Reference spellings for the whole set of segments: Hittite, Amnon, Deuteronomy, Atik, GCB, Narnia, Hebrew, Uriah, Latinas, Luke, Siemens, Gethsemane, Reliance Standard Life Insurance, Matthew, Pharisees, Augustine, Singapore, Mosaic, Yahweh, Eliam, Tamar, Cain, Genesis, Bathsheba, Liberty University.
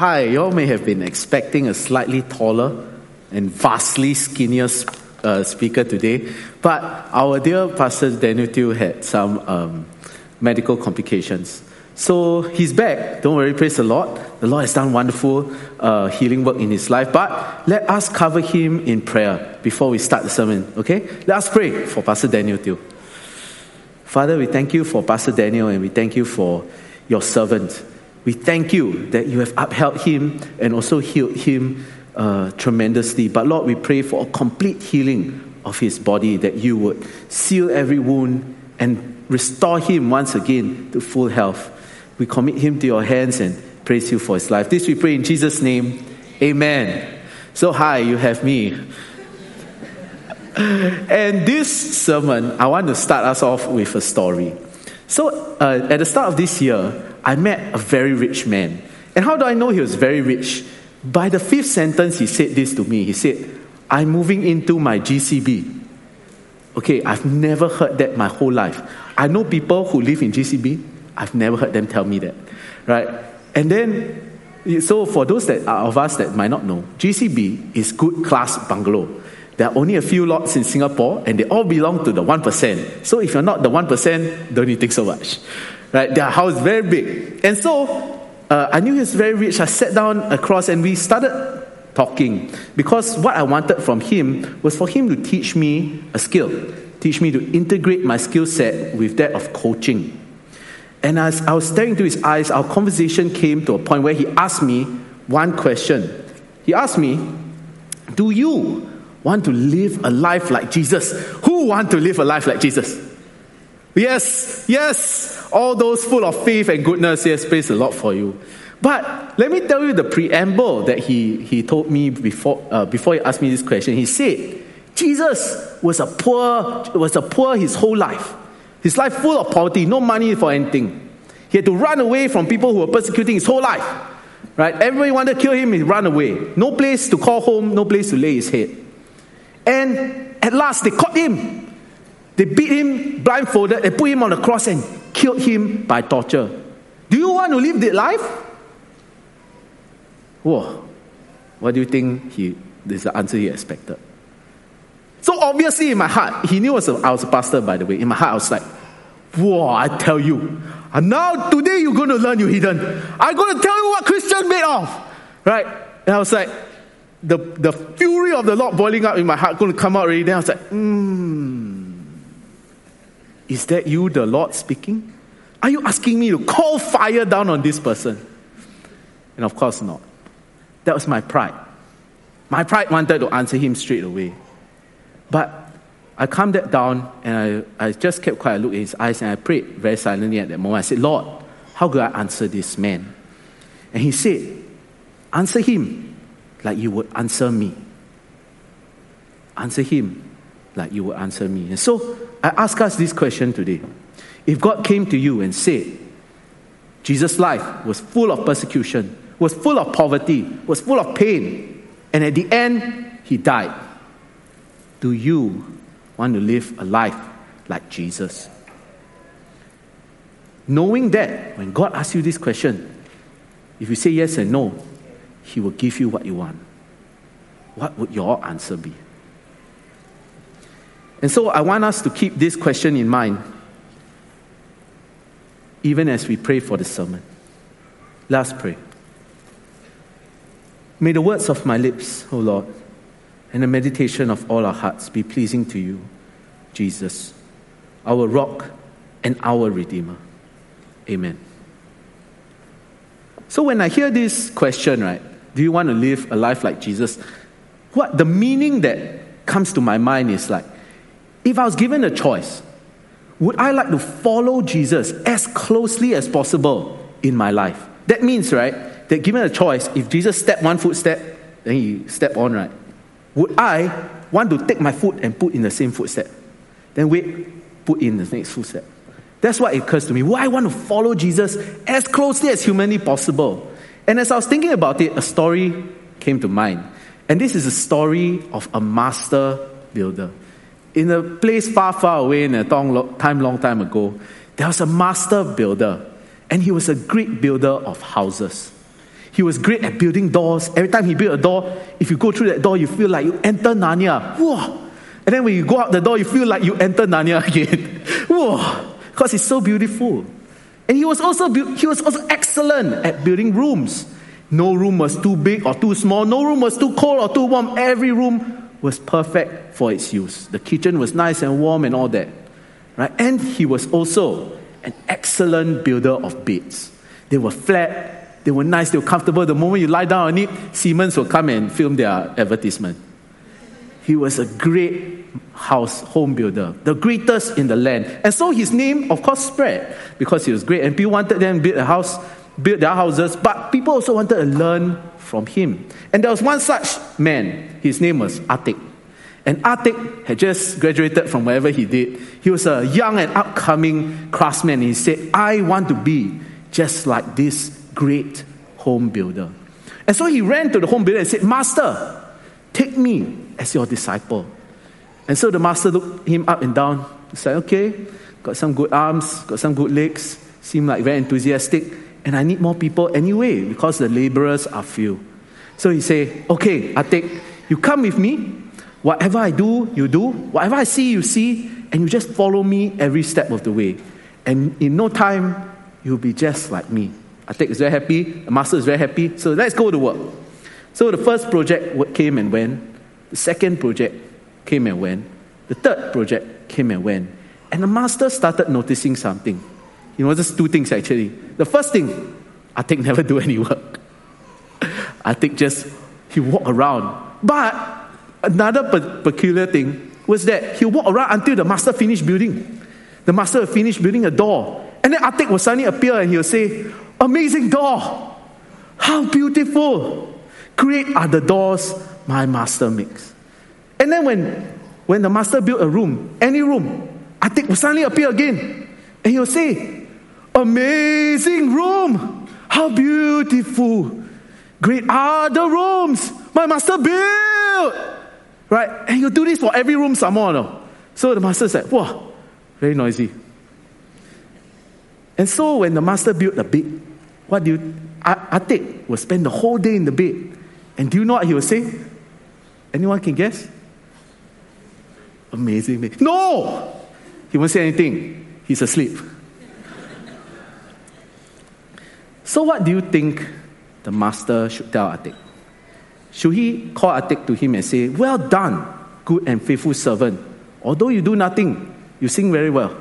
Hi, you all may have been expecting a slightly taller and vastly skinnier speaker today, but our dear Pastor Daniel Thiel had some medical complications. So he's back. Don't worry, praise the Lord. The Lord has done wonderful healing work in his life, but let us cover him in prayer before we start the sermon, okay? Let us pray for Pastor Daniel Thiel. Father, we thank you for Pastor Daniel and we thank you for your servant. We thank you that you have upheld him and also healed him tremendously. But Lord, we pray for a complete healing of his body, that you would seal every wound and restore him once again to full health. We commit him to your hands and praise you for his life. This we pray in Jesus' name. Amen. So hi, you have me. And this sermon, I want to start us off with a story. So at the start of this year, I met a very rich man. And how do I know he was very rich? By the fifth sentence, he said this to me. He said, "I'm moving into my GCB." Okay, I've never heard that my whole life. I know people who live in GCB. I've never heard them tell me that, right? And then, so for those of us that might not know, GCB is good class bungalow. There are only a few lots in Singapore, and they all belong to the 1%. So if you're not the 1%, don't you think so much, right? Their house is very big. And so I knew he was very rich. I sat down across, and we started talking, because what I wanted from him was for him to teach me a skill, teach me to integrate my skill set with that of coaching. And as I was staring into his eyes, our conversation came to a point where he asked me one question. He asked me, "Do you want to live a life like Jesus?" Who want to live a life like Jesus? Yes, yes, all those full of faith and goodness, yes, praise the Lord for you. But let me tell you the preamble that he told me before he asked me this question. He said, Jesus was a poor his whole life. His life full of poverty, no money for anything. He had to run away from people who were persecuting his whole life. Right? Everybody wanted to kill him, he ran away. No place to call home, no place to lay his head. And at last, they caught him. They beat him blindfolded, they put him on a cross and killed him by torture. Do you want to live that life? Whoa. What do you think this is the answer he expected? So obviously in my heart, he knew I was a pastor, by the way. In my heart, I was like, whoa, I tell you. And now today you're going to learn, you heathen. I'm going to tell you what Christian made of. Right? And I was like, the fury of the Lord boiling up in my heart going to come out already. Then I was like, is that you, the Lord, speaking? Are you asking me to call fire down on this person? And of course not. That was my pride. My pride wanted to answer him straight away. But I calmed that down and I just kept quiet. I looked in his eyes and I prayed very silently at that moment. I said, Lord, how could I answer this man? And he said, answer him like you would answer me. Answer him like you would answer me. And so I ask us this question today. If God came to you and said, Jesus' life was full of persecution, was full of poverty, was full of pain, and at the end, he died. Do you want to live a life like Jesus? Knowing that, when God asks you this question, if you say yes and no, he will give you what you want. What would your answer be? And so I want us to keep this question in mind, even as we pray for the sermon. Let us pray. May the words of my lips, O Lord, and the meditation of all our hearts be pleasing to you, Jesus, our rock and our Redeemer. Amen. So when I hear this question, right, do you want to live a life like Jesus? What the meaning that comes to my mind is like, if I was given a choice, would I like to follow Jesus as closely as possible in my life? That means, right, that given a choice, if Jesus stepped one footstep, then he stepped on, right? Would I want to take my foot and put in the same footstep? Then wait, put in the next footstep. That's what occurs to me. Why I want to follow Jesus as closely as humanly possible. And as I was thinking about it, a story came to mind. And this is a story of a master builder. In a place far, far away, in a long time ago, there was a master builder. And he was a great builder of houses. He was great at building doors. Every time he built a door, if you go through that door, you feel like you enter Narnia. Whoa! And then when you go out the door, you feel like you enter Narnia again. Whoa! Because it's so beautiful. And he was also excellent at building rooms. No room was too big or too small. No room was too cold or too warm. Every room was perfect for its use. The kitchen was nice and warm and all that. Right? And he was also an excellent builder of beds. They were flat, they were nice, they were comfortable. The moment you lie down on it, Siemens will come and film their advertisement. He was a great home builder, the greatest in the land. And so his name, of course, spread because he was great. And people wanted them to build their houses, but people also wanted to learn from him. And there was one such man, his name was Atik. And Atik had just graduated from whatever he did. He was a young and upcoming craftsman. He said, I want to be just like this great home builder. And so he ran to the home builder and said, Master, take me as your disciple. And so the master looked him up and down. He said, okay, got some good arms, got some good legs, seemed like very enthusiastic. And I need more people anyway because the laborers are few. So he said, okay, Atik, you come with me. Whatever I do, you do. Whatever I see, you see. And you just follow me every step of the way. And in no time, you'll be just like me. Atik is very happy. The master is very happy. So let's go to work. So the first project came and went. The second project came and went. The third project came and went. And the master started noticing something. You know, just two things actually. The first thing, Atik never do any work. Atik just, he walked around. But another peculiar thing was that he'll walk around until the master finished building. The master would finish building a door. And then Atik will suddenly appear and he'll say, amazing door! How beautiful! Great are the doors my master makes. And then when the master built a room, any room, Atik will suddenly appear again. And he'll say, amazing room! How beautiful! Great are the rooms my master built! Right? And you do this for every room some more. No? So the master said, wow, very noisy. And so when the master built the bed, Atik will spend the whole day in the bed. And do you know what he will say? Anyone can guess? Amazing bed. No! He won't say anything. He's asleep. So what do you think the master should tell Atik? Should he call Atik to him and say, well done, good and faithful servant. Although you do nothing, you sing very well.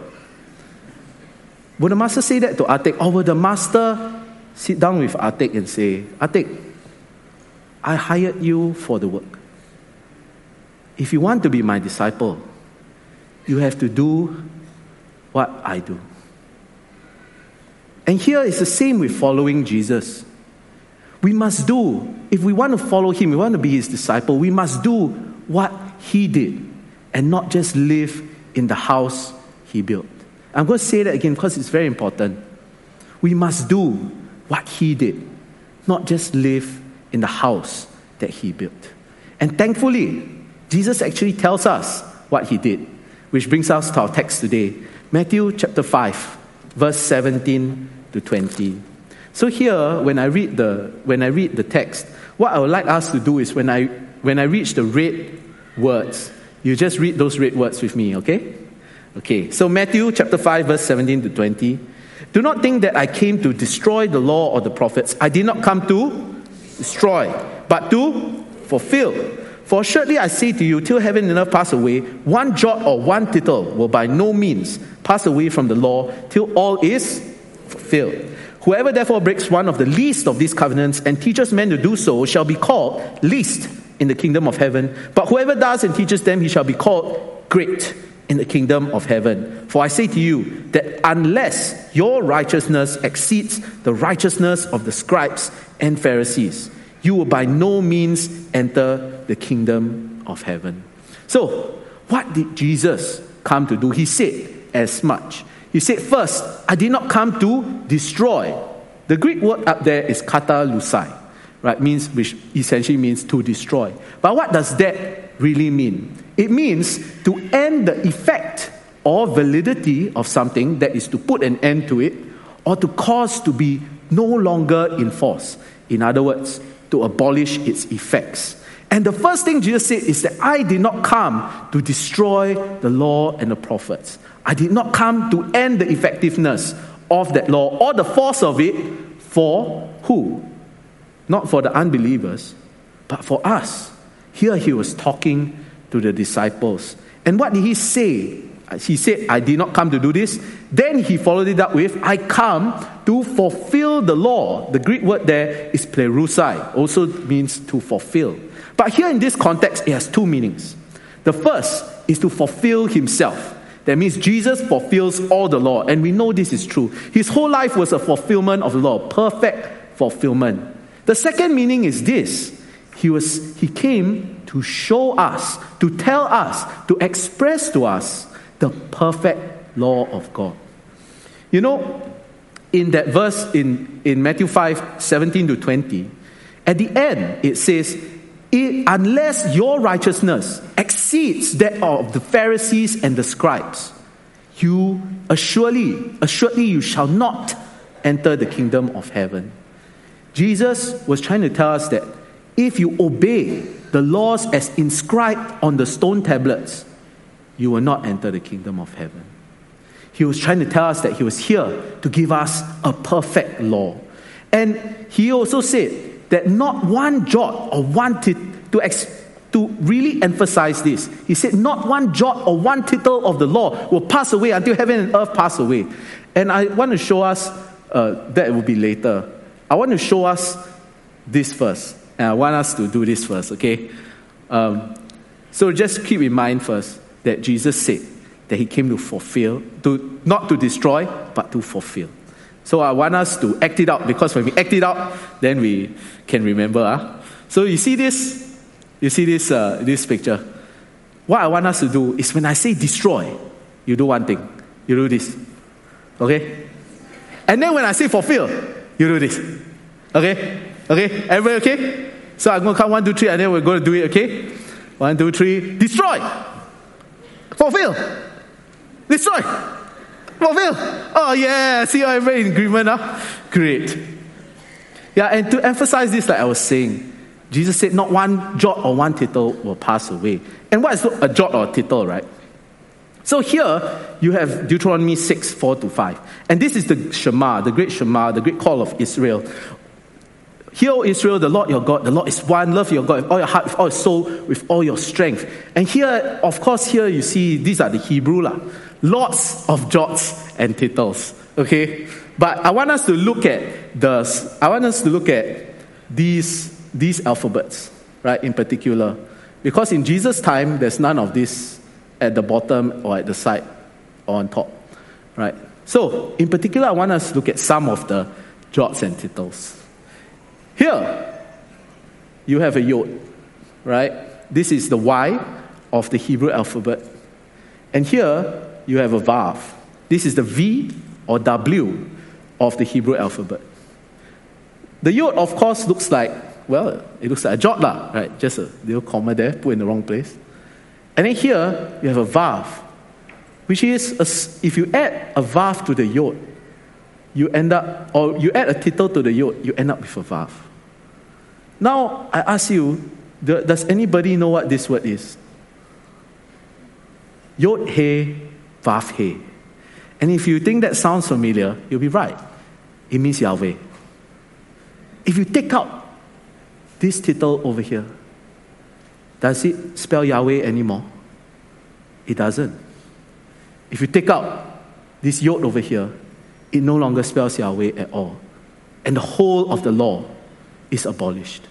Would the master say that to Atik? Or would the master sit down with Atik and say, Atik, I hired you for the work. If you want to be my disciple, you have to do what I do. And here is the same with following Jesus. We must do, if we want to follow him, we want to be his disciple, we must do what he did and not just live in the house he built. I'm going to say that again because it's very important. We must do what he did, not just live in the house that he built. And thankfully, Jesus actually tells us what he did, which brings us to our text today. Matthew chapter 5, verse 17 to 20. So here, when I read the text, what I would like us to do is when I reach the red words, you just read those red words with me, okay? Okay, so Matthew chapter 5, verse 17 to 20. Do not think that I came to destroy the law or the prophets. I did not come to destroy, but to fulfill. For surely I say to you, till heaven and earth pass away, one jot or one tittle will by no means pass away from the law till all is fulfilled. Whoever therefore breaks one of the least of these covenants and teaches men to do so shall be called least in the kingdom of heaven. But whoever does and teaches them, he shall be called great in the kingdom of heaven. For I say to you that unless your righteousness exceeds the righteousness of the scribes and Pharisees, you will by no means enter the kingdom of heaven. So, what did Jesus come to do? He said as much. He said, first, I did not come to destroy. The Greek word up there is katalusai, right? Which essentially means to destroy. But what does that really mean? It means to end the effect or validity of something, that is to put an end to it, or to cause to be no longer in force. In other words, to abolish its effects. And the first thing Jesus said is that I did not come to destroy the law and the prophets. I did not come to end the effectiveness of that law or the force of it. For who? Not for the unbelievers, but for us. Here he was talking to the disciples. And what did he say? He said, I did not come to do this. Then he followed it up with, I come to fulfill the law. The Greek word there is plerusai, also means to fulfill. But here in this context, it has two meanings. The first is to fulfill himself. That means Jesus fulfills all the law. And we know this is true. His whole life was a fulfillment of the law, perfect fulfillment. The second meaning is this. He came to show us, to tell us, to express to us the perfect law of God. You know, in that verse in Matthew 5:17-20, at the end it says, unless your righteousness exceeds that of the Pharisees and the scribes, you assuredly you shall not enter the kingdom of heaven. Jesus was trying to tell us that if you obey the laws as inscribed on the stone tablets, you will not enter the kingdom of heaven. He was trying to tell us that he was here to give us a perfect law. And he also said that not one jot or one to really emphasize this. He said not one jot or one tittle of the law will pass away until heaven and earth pass away. And I want to show us, that will be later. I want to show us this first. And I want us to do this first, okay? So just keep in mind first that Jesus said that he came to fulfill, not to destroy, but to fulfill. So I want us to act it out, because when we act it out, then we can remember. So you see this this picture. What I want us to do is when I say destroy, you do one thing. You do this, okay? And then when I say fulfill, you do this, okay? Everybody okay? So I'm going to count 1, 2, 3, and then we're going to do it, okay? 1, 2, 3, destroy! Fulfill. Destroy. Fulfill. Oh yeah, see how everybody in agreement now? Great. Yeah, and to emphasize this, like I was saying, Jesus said not one jot or one tittle will pass away. And what is a jot or a tittle, right? So here, you have Deuteronomy 6:4-5. And this is the Shema, the great Shema, the great call of Israel. Hear, O Israel, the Lord your God, the Lord is one. Love your God with all your heart, with all your soul, with all your strength. And here, of course, here you see, these are the Hebrew. Lots of jots and tittles, okay? But I want us to look at these alphabets, right, in particular. Because in Jesus' time, there's none of this at the bottom or at the side or on top, right? So, in particular, I want us to look at some of the jots and tittles. Here, you have a yod, right? This is the Y of the Hebrew alphabet. And here, you have a vav. This is the V or W of the Hebrew alphabet. The yod, of course, looks like, well, it looks like a jot, right? Just a little comma there, put in the wrong place. And then here, you have a vav, which is, if you add a vav to the yod, you add a tittle to the yod, you end up with a vav. Now, I ask you, does anybody know what this word is? Yod he, vav he. And if you think that sounds familiar, you'll be right. It means Yahweh. If you take out this tittle over here, does it spell Yahweh anymore? It doesn't. If you take out this yod over here, it no longer spells Yahweh at all. And the whole of the law is abolished.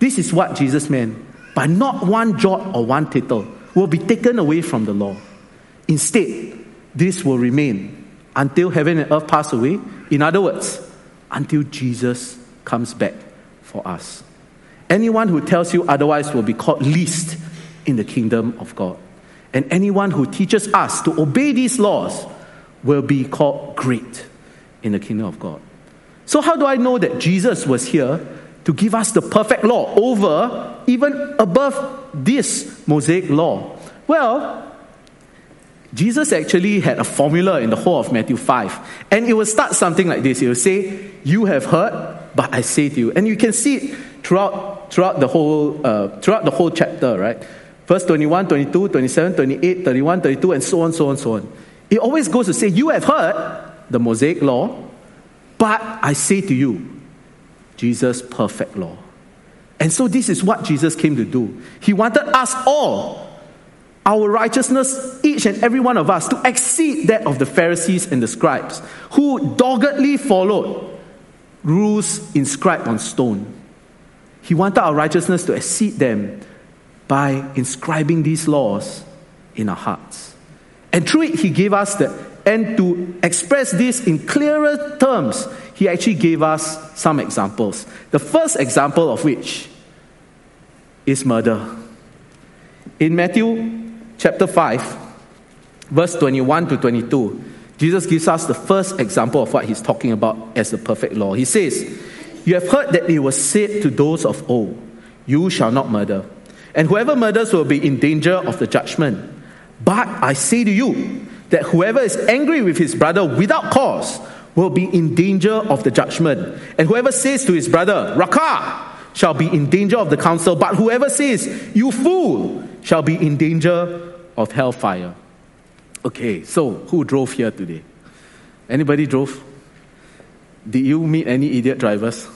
This is what Jesus meant by not one jot or one tittle will be taken away from the law. Instead, this will remain until heaven and earth pass away. In other words, until Jesus comes back for us. Anyone who tells you otherwise will be called least in the kingdom of God. And anyone who teaches us to obey these laws will be called great in the kingdom of God. So how do I know that Jesus was here to give us the perfect law over, even above this Mosaic law? Well, Jesus actually had a formula in the whole of Matthew 5. And it will start something like this. It will say, you have heard, but I say to you. And you can see it throughout the whole chapter, right? Verse 21, 22, 27, 28, 31, 32, and so on, so on, so on. It always goes to say, you have heard the Mosaic law, but I say to you, Jesus' perfect law. And so this is what Jesus came to do. He wanted us all, our righteousness, each and every one of us, to exceed that of the Pharisees and the scribes, who doggedly followed rules inscribed on stone. He wanted our righteousness to exceed them by inscribing these laws in our hearts. And through it, he gave us and to express this in clearer terms, he actually gave us some examples. The first example of which is murder. In Matthew chapter 5, verse 21 to 22, Jesus gives us the first example of what he's talking about as the perfect law. He says, you have heard that it was said to those of old, you shall not murder. And whoever murders will be in danger of the judgment. But I say to you, that whoever is angry with his brother without cause will be in danger of the judgment. And whoever says to his brother, Raka, shall be in danger of the council. But whoever says, you fool, shall be in danger of hellfire. Okay, so who drove here today? Anybody drove? Did you meet any idiot drivers?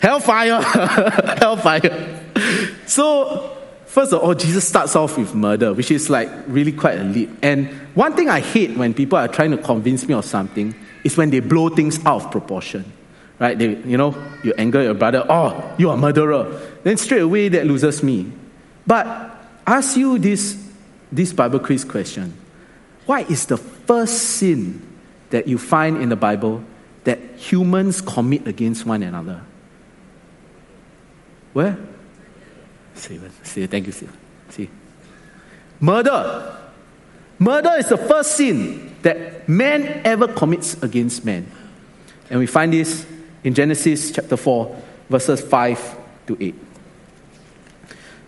Hellfire! Hellfire! So, first of all, Jesus starts off with murder, which is like really quite a leap. And one thing I hate when people are trying to convince me of something is when they blow things out of proportion. Right? They, you anger your brother, oh, you're a murderer. Then straight away, that loses me. But I ask you this Bible quiz question. What is the first sin that you find in the Bible that humans commit against one another? Where? Thank you, Stephen. See, murder. Murder is the first sin that man ever commits against man. And we find this in Genesis chapter 4, verses 5 to 8.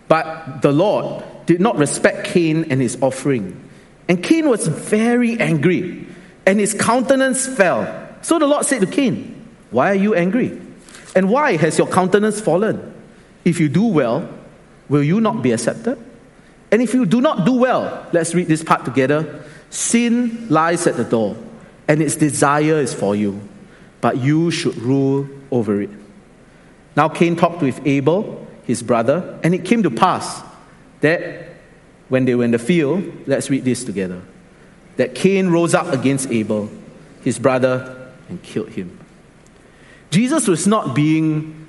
But the Lord did not respect Cain and his offering. And Cain was very angry, and his countenance fell. So the Lord said to Cain, why are you angry? And why has your countenance fallen? If you do well, will you not be accepted? And if you do not do well, let's read this part together. Sin lies at the door, and its desire is for you, but you should rule over it. Now Cain talked with Abel, his brother, and it came to pass that when they were in the field, let's read this together, that Cain rose up against Abel, his brother, and killed him. Jesus was not exaggerating.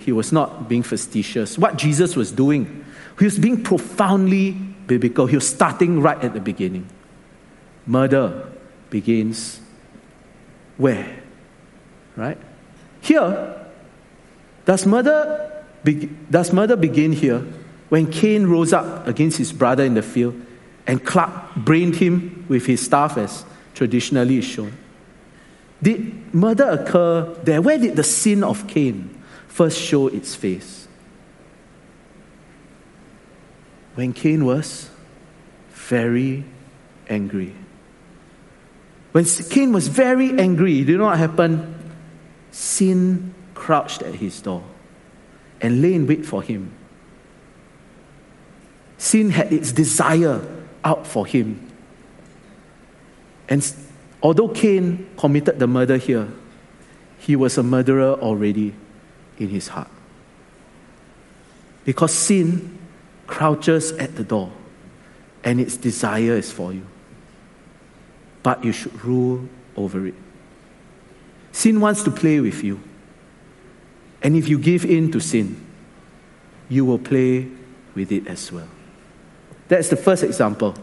He was not being facetious. What Jesus was doing, he was being profoundly biblical. He was starting right at the beginning. Murder begins where? Right? Here. Does murder begin here? When Cain rose up against his brother in the field and brained him with his staff as traditionally is shown. Did murder occur there? Where did the sin of Cain first show its face? When Cain was very angry. When Cain was very angry, do you know what happened? Sin crouched at his door and lay in wait for him. Sin had its desire out for him. And although Cain committed the murder here, he was a murderer already in his heart. Because sin crouches at the door and its desire is for you. But you should rule over it. Sin wants to play with you. And if you give in to sin, you will play with it as well. That's the first example,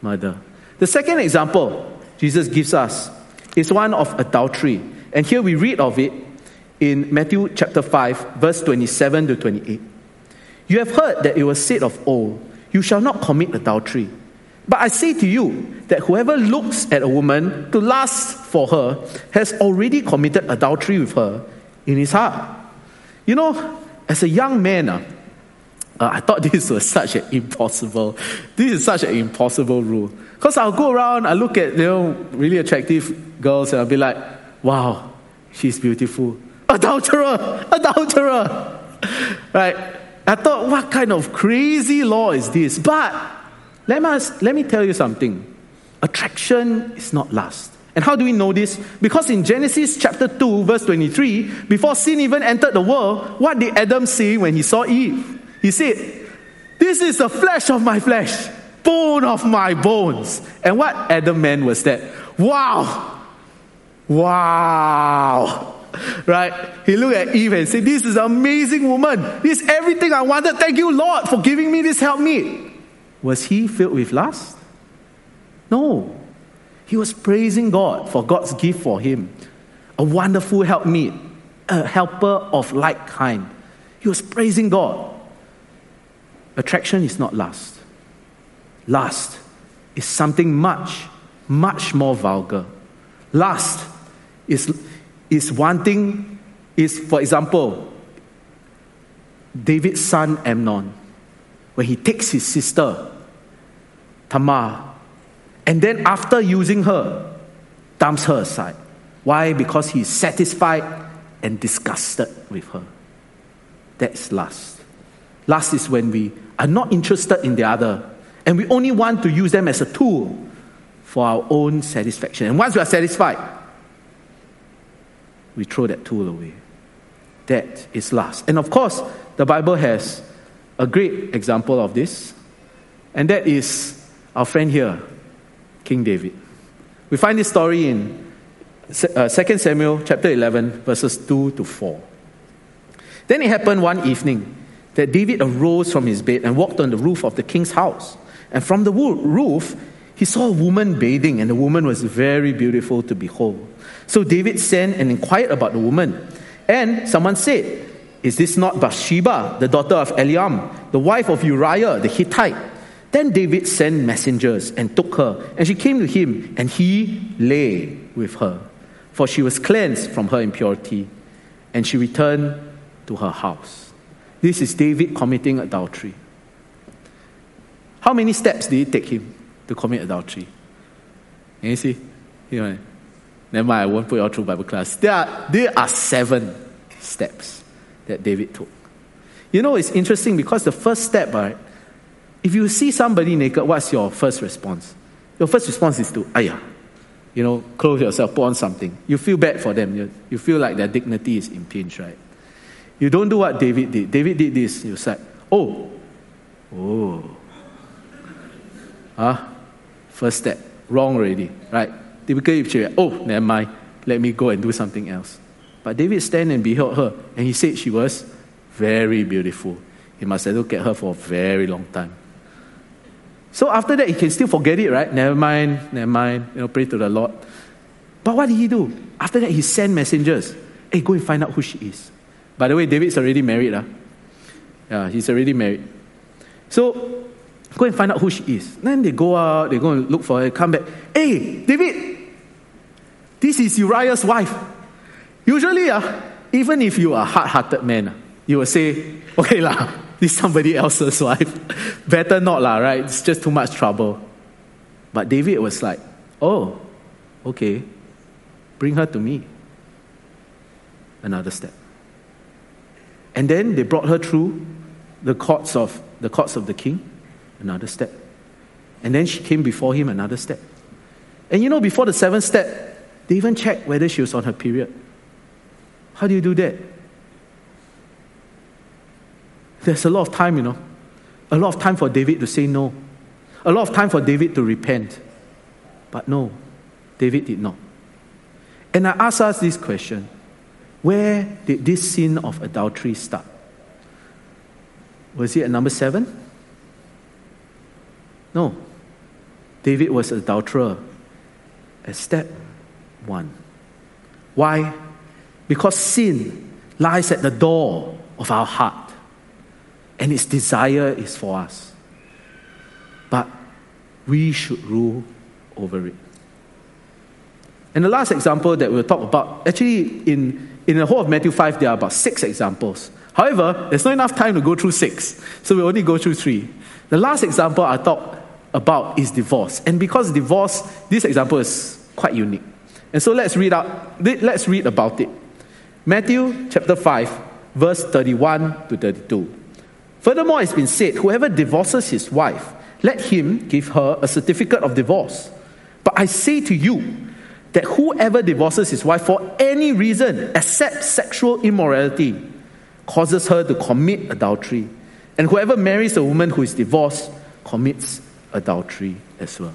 murder. The second example Jesus gives us is one of adultery. And here we read of it in Matthew chapter 5, verse 27 to 28. You have heard that it was said of old, you shall not commit adultery. But I say to you that whoever looks at a woman to lust for her has already committed adultery with her in his heart. As a young man, I thought this was such an impossible. This is such an impossible rule. Because I'll go around, I look at really attractive girls, and I'll be like, "Wow, she's beautiful." Adulterer, right? I thought, what kind of crazy law is this? But let me tell you something. Attraction is not lust. And how do we know this? Because in Genesis chapter 2, verse 23, before sin even entered the world, what did Adam say when he saw Eve? He said, "This is the flesh of my flesh, bone of my bones." And what Adam meant was that, wow. Right? He looked at Eve and said, "This is an amazing woman. This is everything I wanted. Thank you, Lord, for giving me this helpmeet." Was he filled with lust? No. He was praising God for God's gift for him. A wonderful helpmeet, a helper of like kind. He was praising God. Attraction is not lust. Lust is something much, much more vulgar. Lust is wanting, is, for example, David's son Amnon, when he takes his sister, Tamar, and then after using her, dumps her aside. Why? Because he's satisfied and disgusted with her. That's lust. Lust is when we are not interested in the other, and we only want to use them as a tool for our own satisfaction. And once we are satisfied, we throw that tool away. That is lust. And of course, the Bible has a great example of this, and that is our friend here, King David. We find this story in 2 Samuel chapter 11, verses 2 to 4. "Then it happened one evening that David arose from his bed and walked on the roof of the king's house. And from the roof, he saw a woman bathing, and the woman was very beautiful to behold. So David sent and inquired about the woman. And someone said, 'Is this not Bathsheba, the daughter of Eliam, the wife of Uriah the Hittite?' Then David sent messengers and took her, and she came to him, and he lay with her, for she was cleansed from her impurity, and she returned to her house." This is David committing adultery. How many steps did it take him to commit adultery? Can you see? Never mind, I won't put you all through Bible class. There are 7 steps that David took. It's interesting because the first step, right? If you see somebody naked, what's your first response? Your first response is to, clothe yourself, put on something. You feel bad for them. You feel like their dignity is impinged, right? You don't do what David did. David did this. You said, first step, wrong already, right? Typically, if she, never mind, let me go and do something else. But David stand and beheld her, and he said she was very beautiful. He must have looked at her for a very long time. So after that, he can still forget it, right? Never mind. Pray to the Lord. But what did he do? After that, he sent messengers. Go and find out who she is. By the way, David's already married. Yeah, he's already married. So, go and find out who she is. Then they go out, they go and look for her, come back. David, this is Uriah's wife. Usually, even if you are a hard-hearted man, you will say, "Okay lah, this is somebody else's wife. Better not lah, right? It's just too much trouble." But David was like, "Oh, okay, bring her to me." Another step. And then they brought her through the courts of the king. Another step. And then she came before him. Another step. And before the 7th step, they even checked whether she was on her period. How do you do that? There's a lot of time, A lot of time for David to say no. A lot of time for David to repent. But no, David did not. And I ask us this question. Where did this sin of adultery start? Was it at number 7? No. David was an adulterer at step 1. Why? Because sin lies at the door of our heart. And its desire is for us. But we should rule over it. And the last example that we'll talk about, actually in the whole of Matthew 5, there are about 6 examples However, there's not enough time to go through 6, so we only go through 3. The last example I talked about is divorce. And because divorce, this example is quite unique. And so let's read about it. Matthew chapter 5, verse 31 to 32. Furthermore, it's been said, whoever divorces his wife, let him give her a certificate of divorce. But I say to you, that whoever divorces his wife for any reason except sexual immorality causes her to commit adultery. And whoever marries a woman who is divorced commits adultery as well.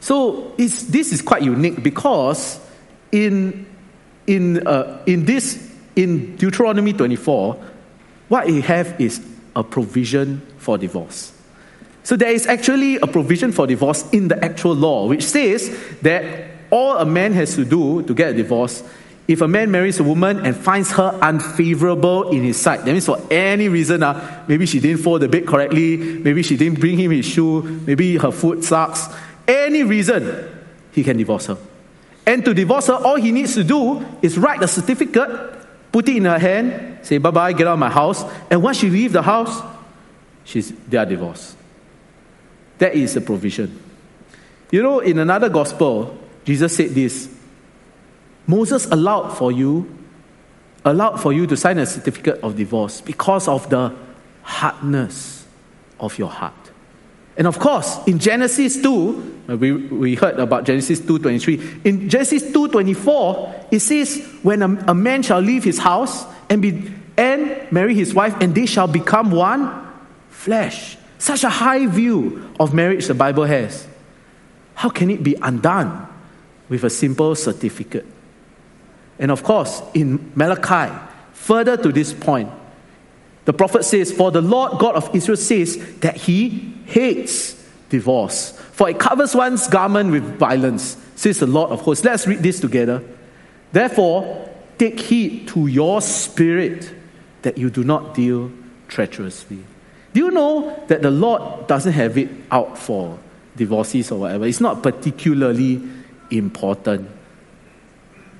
So this is quite unique because in Deuteronomy 24, what you have is a provision for divorce. So there is actually a provision for divorce in the actual law, which says that all a man has to do to get a divorce, if a man marries a woman and finds her unfavorable in his sight, that means for any reason, maybe she didn't fold the bed correctly, maybe she didn't bring him his shoe, maybe her food sucks, any reason, he can divorce her. And to divorce her, all he needs to do is write a certificate, put it in her hand, say, bye-bye, get out of my house. And once she leaves the house, they are divorced. That is a provision. You know, in another gospel, Jesus said this, Moses allowed for you to sign a certificate of divorce because of the hardness of your heart. And of course, in Genesis 2, we heard about Genesis 2:23. In Genesis 2:24, it says, when a man shall leave his house and marry his wife, and they shall become one flesh. Such a high view of marriage the Bible has. How can it be undone with a simple certificate? And of course, in Malachi, further to this point, the prophet says, for the Lord God of Israel says that he hates divorce, for it covers one's garment with violence, says the Lord of hosts. Let's read this together. Therefore, take heed to your spirit that you do not deal treacherously. Do you know that the Lord doesn't have it out for divorcees or whatever? It's not particularly important.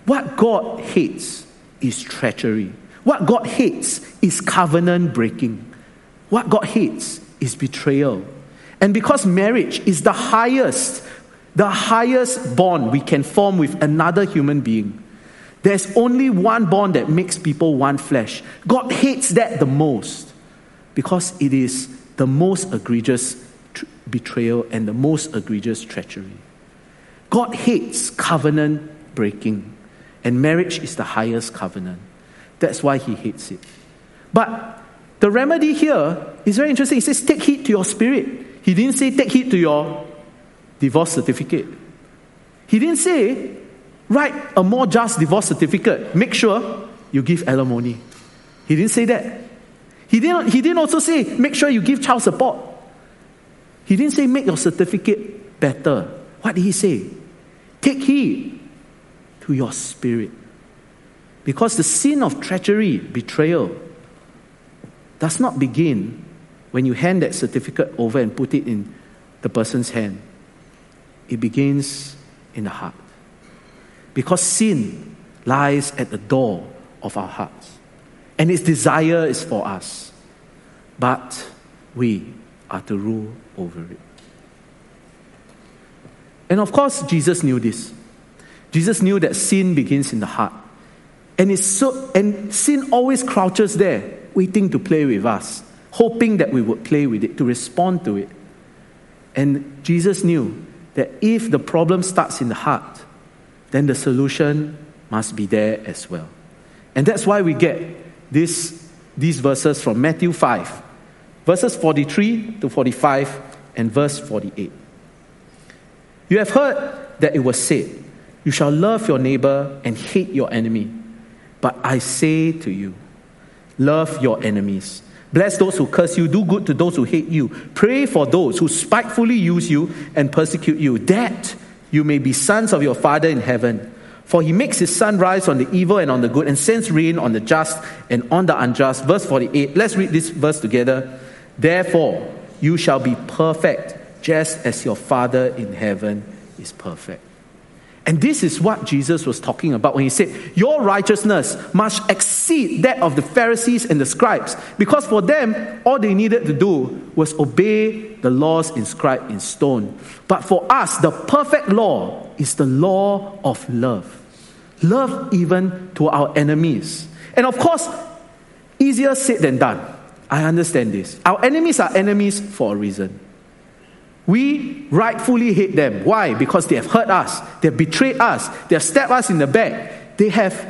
What God hates is treachery. What God hates is covenant breaking. What God hates is betrayal. And because marriage is the highest bond we can form with another human being, there's only one bond that makes people one flesh. God hates that the most, because it is the most egregious betrayal and the most egregious treachery. God hates covenant breaking, and marriage is the highest covenant. That's why he hates it. But the remedy here is very interesting. He says, take heed to your spirit. He didn't say, take heed to your divorce certificate. He didn't say, write a more just divorce certificate. Make sure you give alimony. He didn't say that. He didn't also say, make sure you give child support. He didn't say, make your certificate better. What did he say? Take heed to your spirit. Because the sin of treachery, betrayal, does not begin when you hand that certificate over and put it in the person's hand. It begins in the heart. Because sin lies at the door of our hearts. And its desire is for us. But we are to rule over it. And of course, Jesus knew this. Jesus knew that sin begins in the heart. And sin always crouches there, waiting to play with us, hoping that we would play with it, to respond to it. And Jesus knew that if the problem starts in the heart, then the solution must be there as well. And that's why we get these verses from Matthew 5, verses 43 to 45 and verse 48. You have heard that it was said, you shall love your neighbor and hate your enemy. But I say to you, love your enemies. Bless those who curse you, do good to those who hate you. Pray for those who spitefully use you and persecute you, that you may be sons of your Father in heaven. For he makes his sun rise on the evil and on the good, and sends rain on the just and on the unjust. Verse 48, let's read this verse together. Therefore, you shall be perfect, just as your Father in heaven is perfect. And this is what Jesus was talking about when he said, your righteousness must exceed that of the Pharisees and the scribes, because for them, all they needed to do was obey the laws inscribed in stone. But for us, the perfect law is the law of love. Love even to our enemies. And of course, easier said than done. I understand this. Our enemies are enemies for a reason. We rightfully hate them. Why? Because they have hurt us. They have betrayed us. They have stabbed us in the back. They have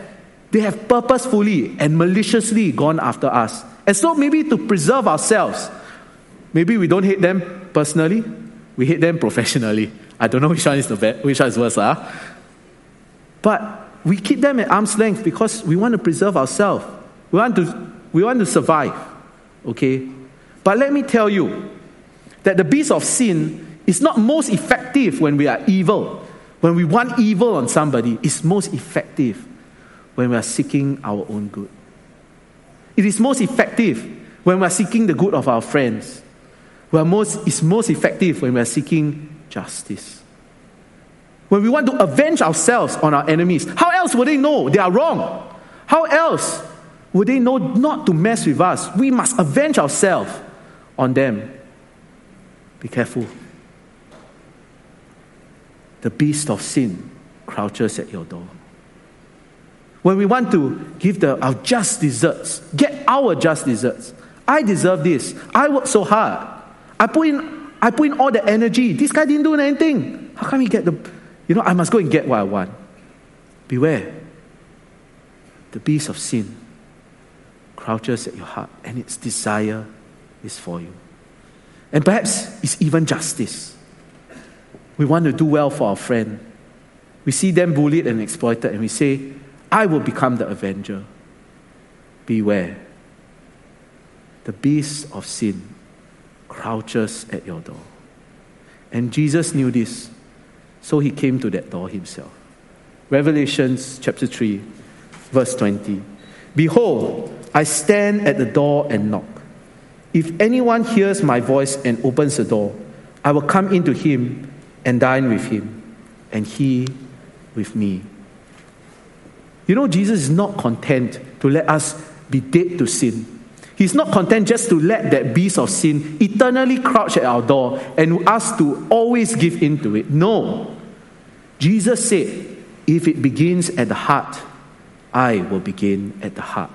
purposefully and maliciously gone after us. And so maybe to preserve ourselves, maybe we don't hate them personally. We hate them professionally. I don't know which one is the best, which one is worse. But we keep them at arm's length because we want to preserve ourselves. We want to survive. Okay? But let me tell you, that the beast of sin is not most effective when we are evil. When we want evil on somebody, it's most effective when we are seeking our own good. It is most effective when we are seeking the good of our friends. It's most effective when we are seeking justice. When we want to avenge ourselves on our enemies, how else would they know they are wrong? How else would they know not to mess with us? We must avenge ourselves on them. Be careful. The beast of sin crouches at your door. When we want to give our just deserts, get our just deserts. I deserve this. I worked so hard. I put in all the energy. This guy didn't do anything. How come he get I must go and get what I want. Beware. The beast of sin crouches at your heart, and its desire is for you. And perhaps it's even justice. We want to do well for our friend. We see them bullied and exploited, and we say, I will become the avenger. Beware. The beast of sin crouches at your door. And Jesus knew this, so he came to that door himself. Revelation chapter 3, verse 20. Behold, I stand at the door and knock. If anyone hears my voice and opens the door, I will come into him and dine with him, and he with me. Jesus is not content to let us be dead to sin. He's not content just to let that beast of sin eternally crouch at our door and us to always give in to it. No. Jesus said, if it begins at the heart, I will begin at the heart.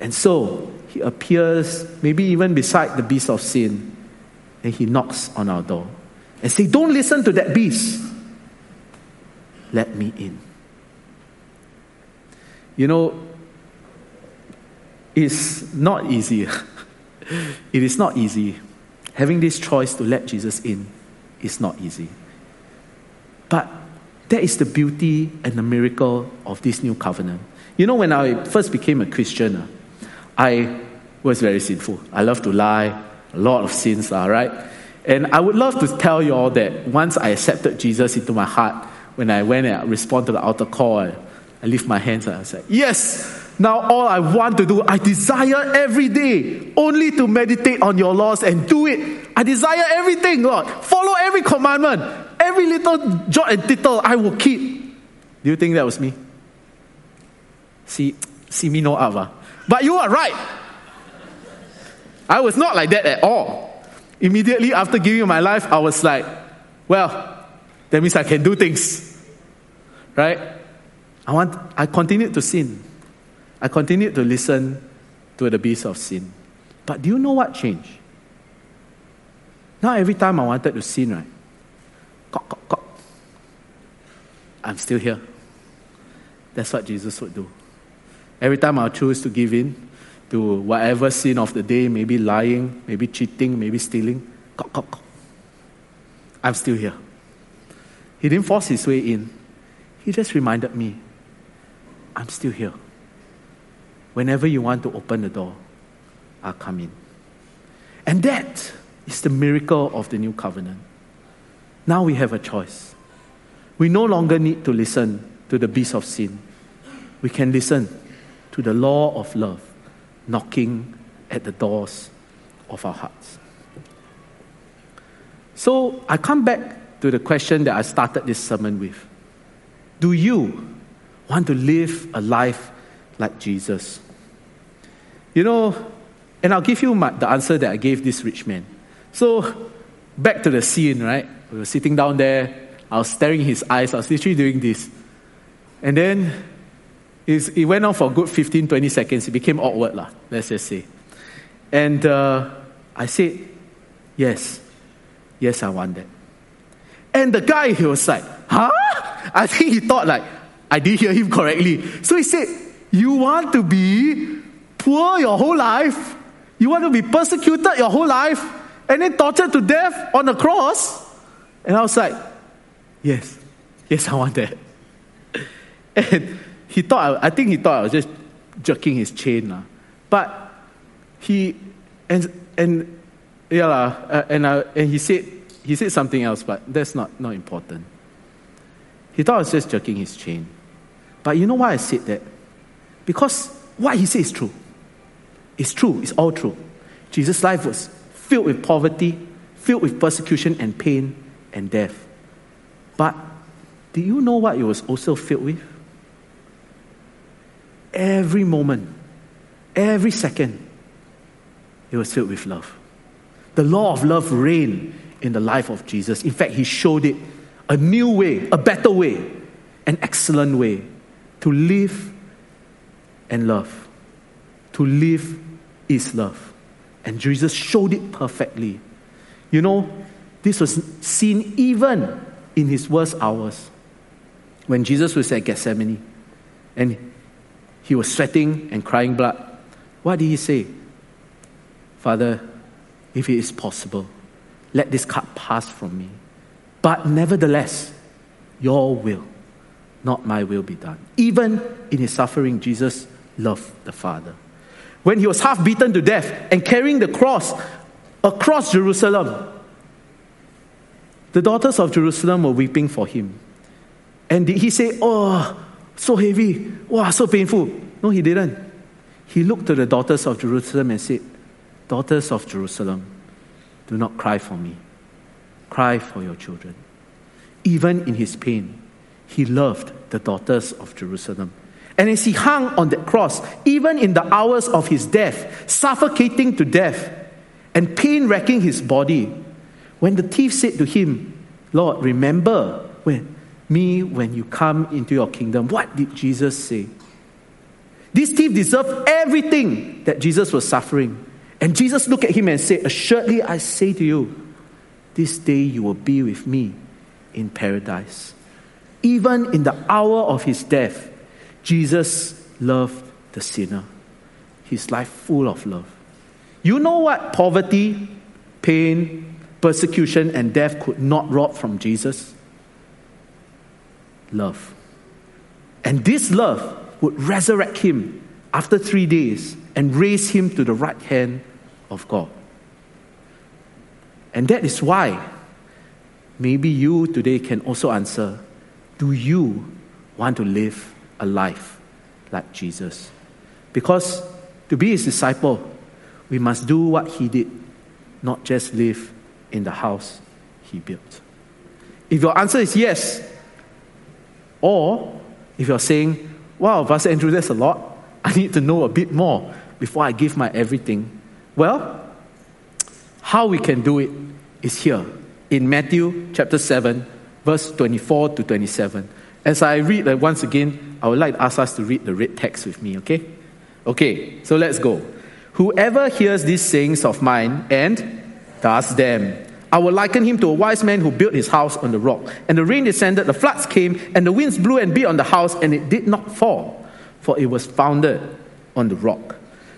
And so, he appears, maybe even beside the beast of sin, and he knocks on our door and says, don't listen to that beast. Let me in. It's not easy. It is not easy. Having this choice to let Jesus in is not easy. But that is the beauty and the miracle of this new covenant. When I first became a Christian, I was very sinful. I love to lie. A lot of sins, right? And I would love to tell you all that once I accepted Jesus into my heart, when I went and responded to the altar call, I lift my hands and I said, yes, now all I want to do, I desire every day only to meditate on your laws and do it. I desire everything, Lord. Follow every commandment. Every little jot and tittle I will keep. Do you think that was me? See me no other. But you are right. I was not like that at all. Immediately after giving my life, I was like, well, that means I can do things. Right? I continued to sin. I continued to listen to the beast of sin. But do you know what changed? Now every time I wanted to sin, right? Cock, cock, cock. I'm still here. That's what Jesus would do. Every time I'll choose to give in to whatever sin of the day, maybe lying, maybe cheating, maybe stealing, cock, cock, cock. I'm still here. He didn't force his way in. He just reminded me, I'm still here. Whenever you want to open the door, I'll come in. And that is the miracle of the new covenant. Now we have a choice. We no longer need to listen to the beast of sin. We can listen to the law of love, knocking at the doors of our hearts. So I come back to the question that I started this sermon with. Do you want to live a life like Jesus? You know, and I'll give you the answer that I gave this rich man. So, back to the scene, right? We were sitting down there. I was staring his eyes. I was literally doing this. And then, it went on for a good 15, 20 seconds. It became awkward, let's just say. And I said, yes, I want that. And the guy, he was like, huh? I think he thought I didn't hear him correctly. So he said, you want to be poor your whole life? You want to be persecuted your whole life? And then tortured to death on the cross? And I was like, yes, I want that. And he thought, I think he thought I was just jerking his chain. But he, and he said something else, but that's not important. He thought I was just jerking his chain. But you know why I said that? Because what he said is true. It's true. It's all true. Jesus' life was filled with poverty, filled with persecution and pain and death. But do you know what it was also filled with? Every moment, every second, it was filled with love. The law of love reigned in the life of Jesus. In fact, he showed it a new way, a better way, an excellent way to live and love. To live is love. And Jesus showed it perfectly. You know, this was seen even in his worst hours. When Jesus was at Gethsemane and he was sweating and crying blood, what did he say? Father, if it is possible, let this cup pass from me. But nevertheless, your will, not my will, be done. Even in his suffering, Jesus loved the Father. When he was half beaten to death and carrying the cross across Jerusalem, the daughters of Jerusalem were weeping for him. And did he say, oh, so heavy, wow, so painful? No, he didn't. He looked to the daughters of Jerusalem and said, daughters of Jerusalem, do not cry for me. Cry for your children. Even in his pain, he loved the daughters of Jerusalem. And as he hung on that cross, even in the hours of his death, suffocating to death and pain wrecking his body, when the thief said to him, Lord, remember when you come into your kingdom, what did Jesus say? This thief deserved everything that Jesus was suffering. And Jesus looked at him and said, assuredly, I say to you, this day you will be with me in paradise. Even in the hour of his death, Jesus loved the sinner. His life full of love. You know what poverty, pain, persecution, and death could not rob from Jesus? Love. And this love would resurrect him after 3 days and raise him to the right hand of God. And that is why maybe you today can also answer, do you want to live a life like Jesus? Because to be his disciple, we must do what he did, not just live in the house he built. If your answer is yes, or if you're saying, wow, Pastor Andrew, that's a lot, I need to know a bit more before I give my everything. Well, how we can do it is here in Matthew chapter 7, verse 24 to 27. As I read that once again, I would like to ask us to read the red text with me, okay? Okay, so let's go. Whoever hears these sayings of mine and does them, I will liken him to a wise man who built his house on the rock. And the rain descended, the floods came, and the winds blew and beat on the house, and it did not fall, for it was founded on the rock.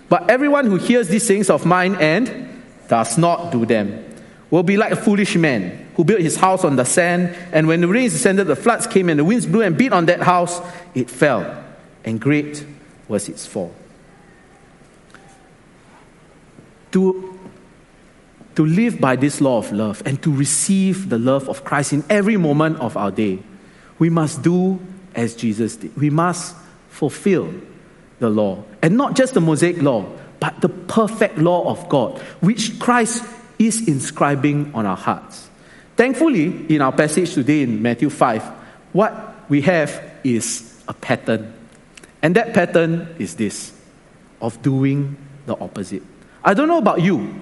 But everyone who hears these sayings of mine and does not do them will be like a foolish man who built his house on the sand, and when the rains descended, the floods came, and the winds blew and beat on that house, it fell, and great was its fall. To live by this law of love and to receive the love of Christ in every moment of our day, we must do as Jesus did. We must fulfill the law, and not just the Mosaic law, but the perfect law of God, which Christ is inscribing on our hearts. Thankfully, in our passage today in Matthew 5, what we have is a pattern. And that pattern is this, of doing the opposite. I don't know about you,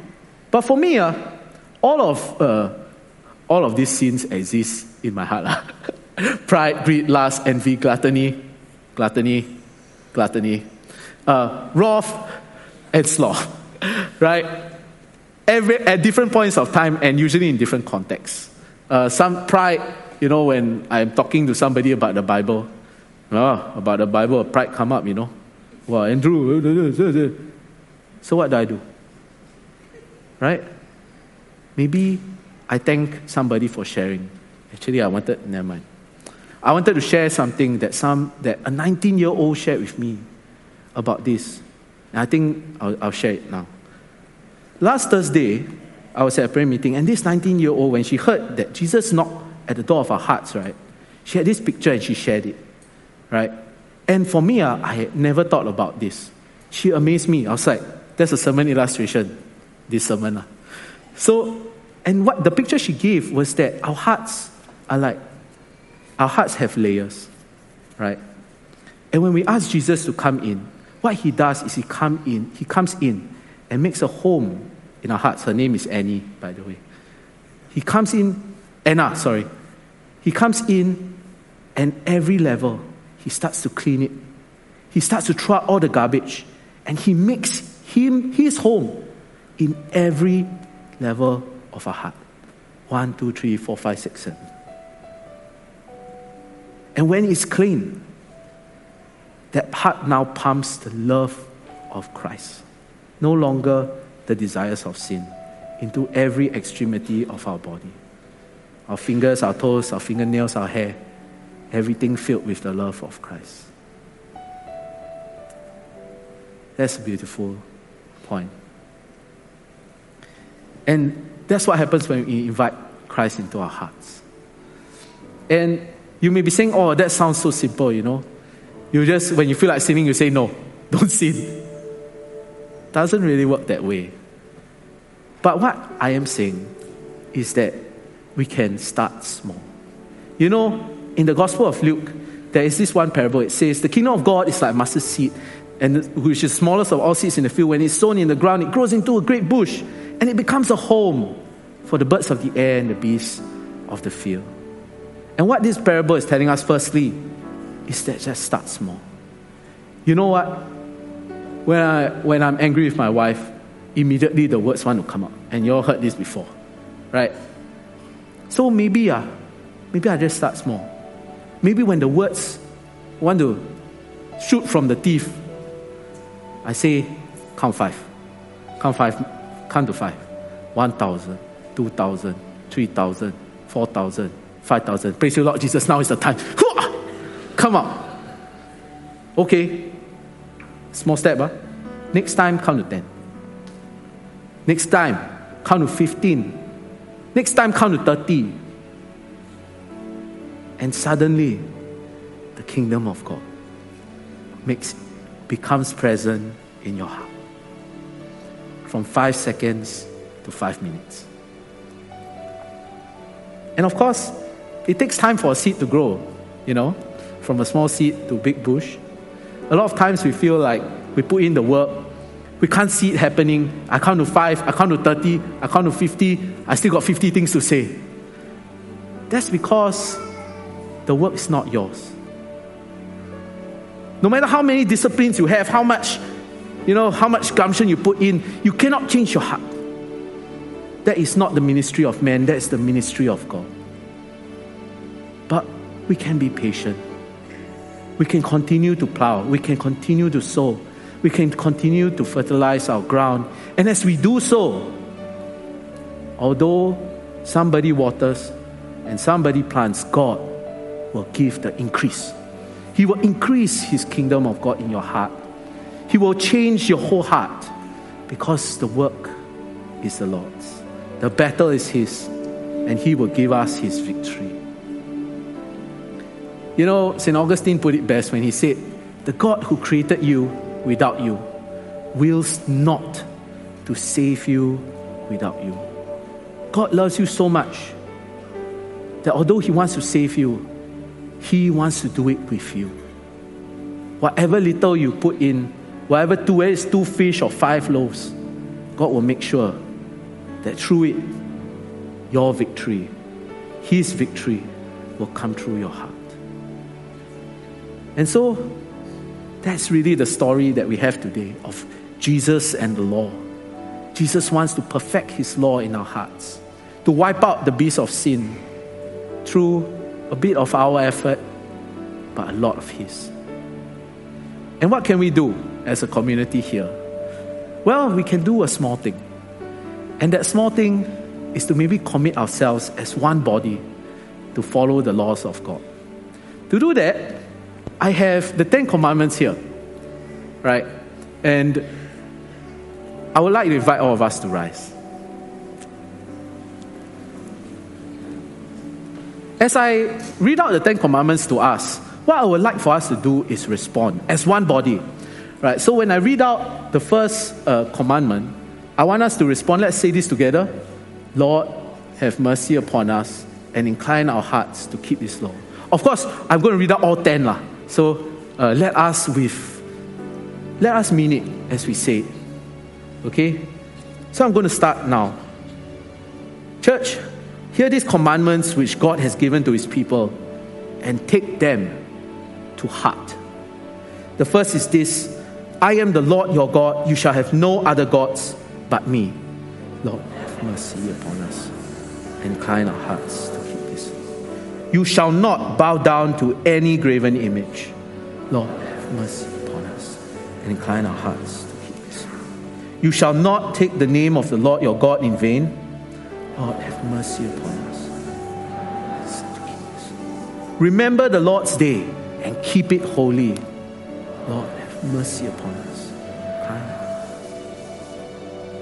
but for me, all of these sins exist in my heart. Pride, greed, lust, envy, gluttony, wrath, and sloth. Right? At different points of time and usually in different contexts. Some pride, when I'm talking to somebody about the Bible, pride come up, Well, Andrew, so what do I do? Right? Maybe I thank somebody for sharing. Actually, I wanted to share something that a 19-year-old shared with me about this. And I think I'll share it now. Last Thursday, I was at a prayer meeting, and this 19-year-old, when she heard that Jesus knocked at the door of our hearts, right? She had this picture and she shared it, right? And for me, I had never thought about this. She amazed me. I was like, that's a sermon illustration, this sermon. And what the picture she gave was that our hearts have layers, right? And when we ask Jesus to come in, what he does is he comes in and makes a home in our hearts. Her name is Annie, by the way. He comes in, and every level, he starts to clean it. He starts to throw out all the garbage, and he makes his home in every level of our heart. 1, 2, 3, 4, 5, 6, 7. And when it's clean, that heart now pumps the love of Christ, no longer the desires of sin, into every extremity of our body. Our fingers, our toes, our fingernails, our hair, everything filled with the love of Christ. That's a beautiful point. And that's what happens when we invite Christ into our hearts. And you may be saying, oh, that sounds so simple, when you feel like sinning, you say, no, don't sin. Doesn't really work that way. But what I am saying is that we can start small. In the Gospel of Luke, there is this one parable. It says, the kingdom of God is like mustard seed, which is the smallest of all seeds in the field. When it's sown in the ground, it grows into a great bush, and it becomes a home for the birds of the air and the beasts of the field. And what this parable is telling us, firstly, is that just start small. You know what? When I'm angry with my wife, immediately the words want to come out. And you all heard this before, right? So maybe I just start small. Maybe when the words want to shoot from the teeth, I say, count to 5. 1,000, 2,000, 3,000, 4,000, 5,000. Praise you, Lord Jesus, now is the time. Come on. Okay. Small step. Next time, count to 10. Next time, count to 15. Next time, count to 30. And suddenly, the kingdom of God becomes present in your heart. From 5 seconds to 5 minutes. And of course, it takes time for a seed to grow, from a small seed to a big bush. A lot of times we feel like we put in the work, we can't see it happening. I count to 5, I count to 30, I count to 50, I still got 50 things to say. That's because the work is not yours. No matter how many disciplines you have, how much gumption you put in, you cannot change your heart. That is not the ministry of man, that is the ministry of God. But we can be patient. We can continue to plow. We can continue to sow. We can continue to fertilize our ground. And as we do so, although somebody waters and somebody plants, God will give the increase. He will increase His kingdom of God in your heart. He will change your whole heart, because the work is the Lord's. The battle is His, and He will give us His victory. St. Augustine put it best when he said, the God who created you without you wills not to save you without you. God loves you so much that although He wants to save you, He wants to do it with you. Whatever little you put in, whatever whether it's 2 fish or 5 loaves, God will make sure that through it, your victory, His victory, will come through your heart. And so, that's really the story that we have today of Jesus and the law. Jesus wants to perfect His law in our hearts, to wipe out the beast of sin through a bit of our effort, but a lot of His. And what can we do as a community here? Well, we can do a small thing. And that small thing is to maybe commit ourselves as one body to follow the laws of God. To do that, I have the 10 Commandments here, right? And I would like to invite all of us to rise. As I read out the 10 Commandments to us, what I would like for us to do is respond as one body, right? So when I read out the first commandment, I want us to respond. Let's say this together. Lord, have mercy upon us and incline our hearts to keep this law. Of course, I'm going to read out all 10 lah. So let us mean it as we say it. Okay? So I'm going to start now. Church, hear these commandments which God has given to His people and take them to heart. The first is this: I am the Lord your God. You shall have no other gods but me. Lord, have mercy upon us and incline our hearts to keep this. You shall not bow down to any graven image. Lord, have mercy upon us and incline our hearts to keep this. You shall not take the name of the Lord your God in vain. Lord, have mercy upon us to keep this. Remember the Lord's day and keep it holy. Lord, have mercy upon us.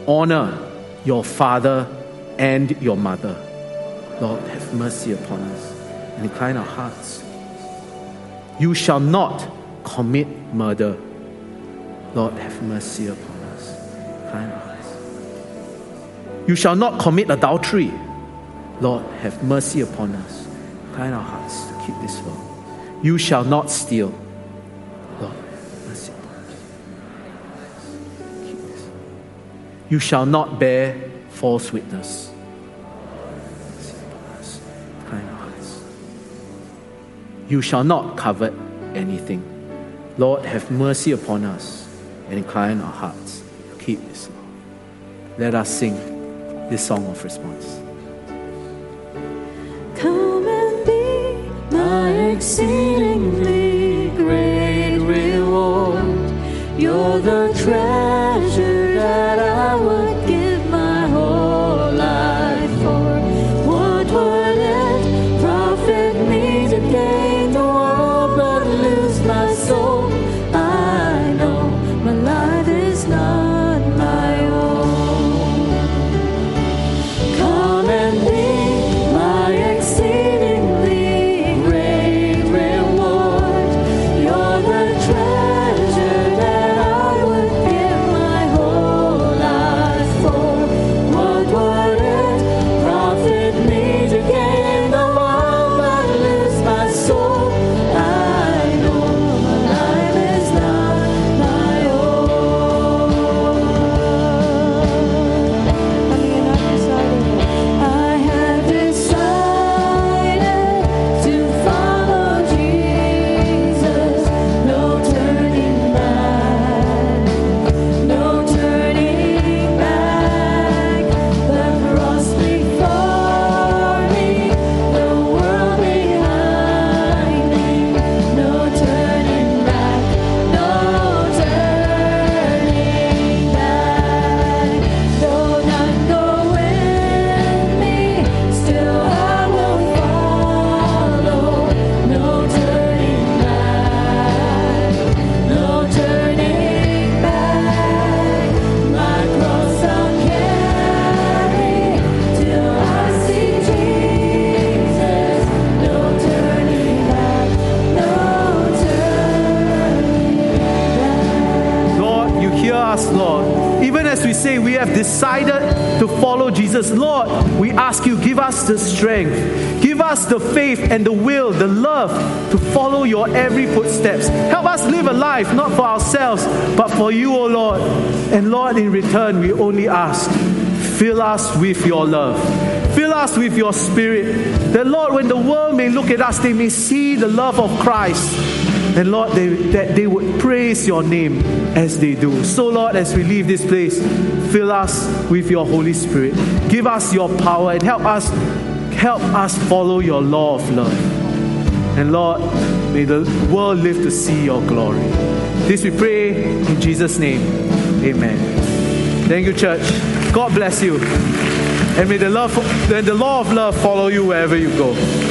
Honor your father and your mother. Lord, have mercy upon us and incline our hearts. You shall not commit murder. Lord, have mercy upon us. Incline our hearts. You shall not commit adultery. Lord, have mercy upon us. Incline our hearts to keep this law. You shall not steal. Lord, have mercy upon us. Keep this. You shall not bear false witness. You shall not covet anything. Lord, have mercy upon us and incline our hearts. Keep this law. Let us sing this song of response. Come and be my exceedingly great reward. You're the treasure that I would give. say we have decided to follow Jesus, Lord, we ask you, give us the strength, give us the faith and the will, the love to follow your every footsteps. Help us live a life not for ourselves, but for you, O Lord. And Lord, in return, we only ask, fill us with your love. Fill us with your spirit. That, Lord, when the world may look at us, they may see the love of Christ. And, Lord, that they would praise your name as they do. So, Lord, as we leave this place, fill us with your Holy Spirit. Give us your power and help us follow your law of love. And, Lord, may the world live to see your glory. This we pray in Jesus' name. Amen. Thank you, church. God bless you. And may the law of love follow you wherever you go.